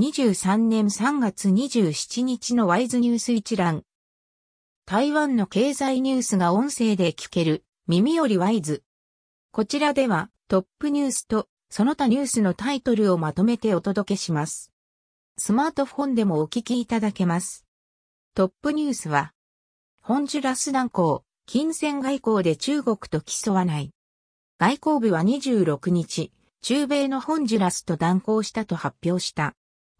2023年3月27日のワイズニュース一覧。台湾の経済ニュースが音声で聞ける、耳よりワイズ。こちらでは、トップニュースと、その他ニュースのタイトルをまとめてお届けします。スマートフォンでもお聞きいただけます。トップニュースは、ホンジュラス断交、金銭外交で中国と競わない。外交部は26日、中米のホンジュラスと断交したと発表した。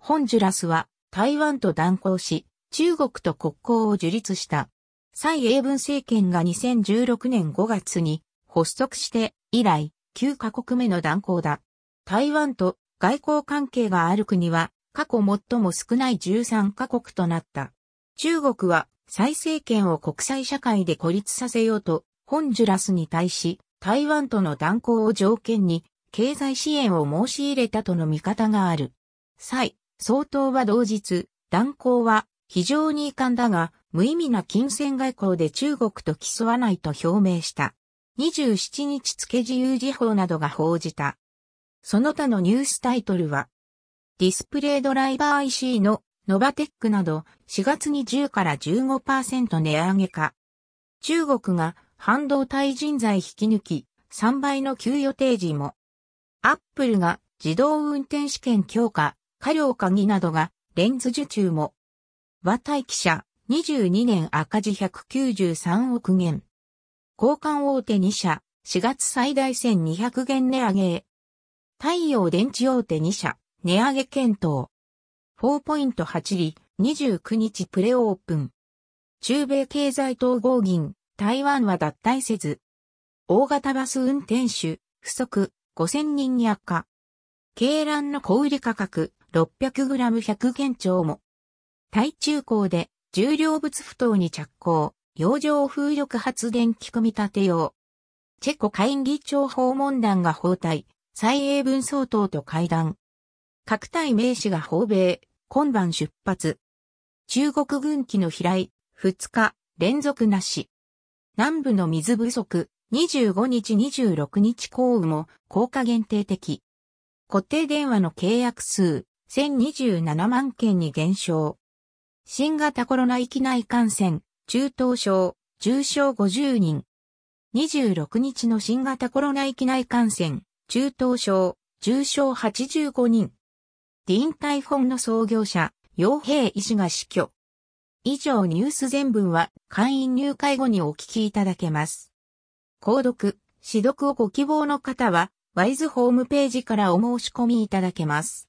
ホンジュラスは台湾と断交し、中国と国交を樹立した。蔡英文政権が2016年5月に発足して以来、9カ国目の断交だ。台湾と外交関係がある国は、過去最も少ない13カ国となった。中国は蔡政権を国際社会で孤立させようと、ホンジュラスに対し、台湾との断交を条件に経済支援を申し入れたとの見方がある。蔡総統は同日、断交は非常に遺憾だが無意味な金銭外交で中国と競わないと表明した。27日付自由時報などが報じた。その他のニュースタイトルは、ディスプレイドライバー IC のノバテックなど4月に10から 15% 値上げか。中国が半導体人材引き抜き、3倍の給与提示も。アップルが自動運転試験強化、科料鍵などがレンズ受注も。和泰記者、22年赤字193億元。交換大手2社、4月最大1200元値上げへ。太陽電池大手2社、値上げ検討。4.8 里、29日プレオープン。中米経済統合銀。台湾は脱退せず、大型バス運転手、不足、5000人に悪化。鶏卵の小売価格、600g100 元超も。台中港で、重量物不当に着工、洋上風力発電機組み立て用。チェコ下院議長訪問団が訪台、蔡英文総統と会談。各隊名士が訪米、今晩出発。中国軍機の飛来、2日、連続なし。南部の水不足、25日26日降雨も効果限定的。固定電話の契約数、1027万件に減少。新型コロナ域内感染、中等症、重症50人。26日の新型コロナ域内感染、中等症、重症85人。ディンタイフォンの創業者、楊平医師が死去。以上ニュース全文は会員入会後にお聞きいただけます。購読、視読をご希望の方は、ワイズホームページからお申し込みいただけます。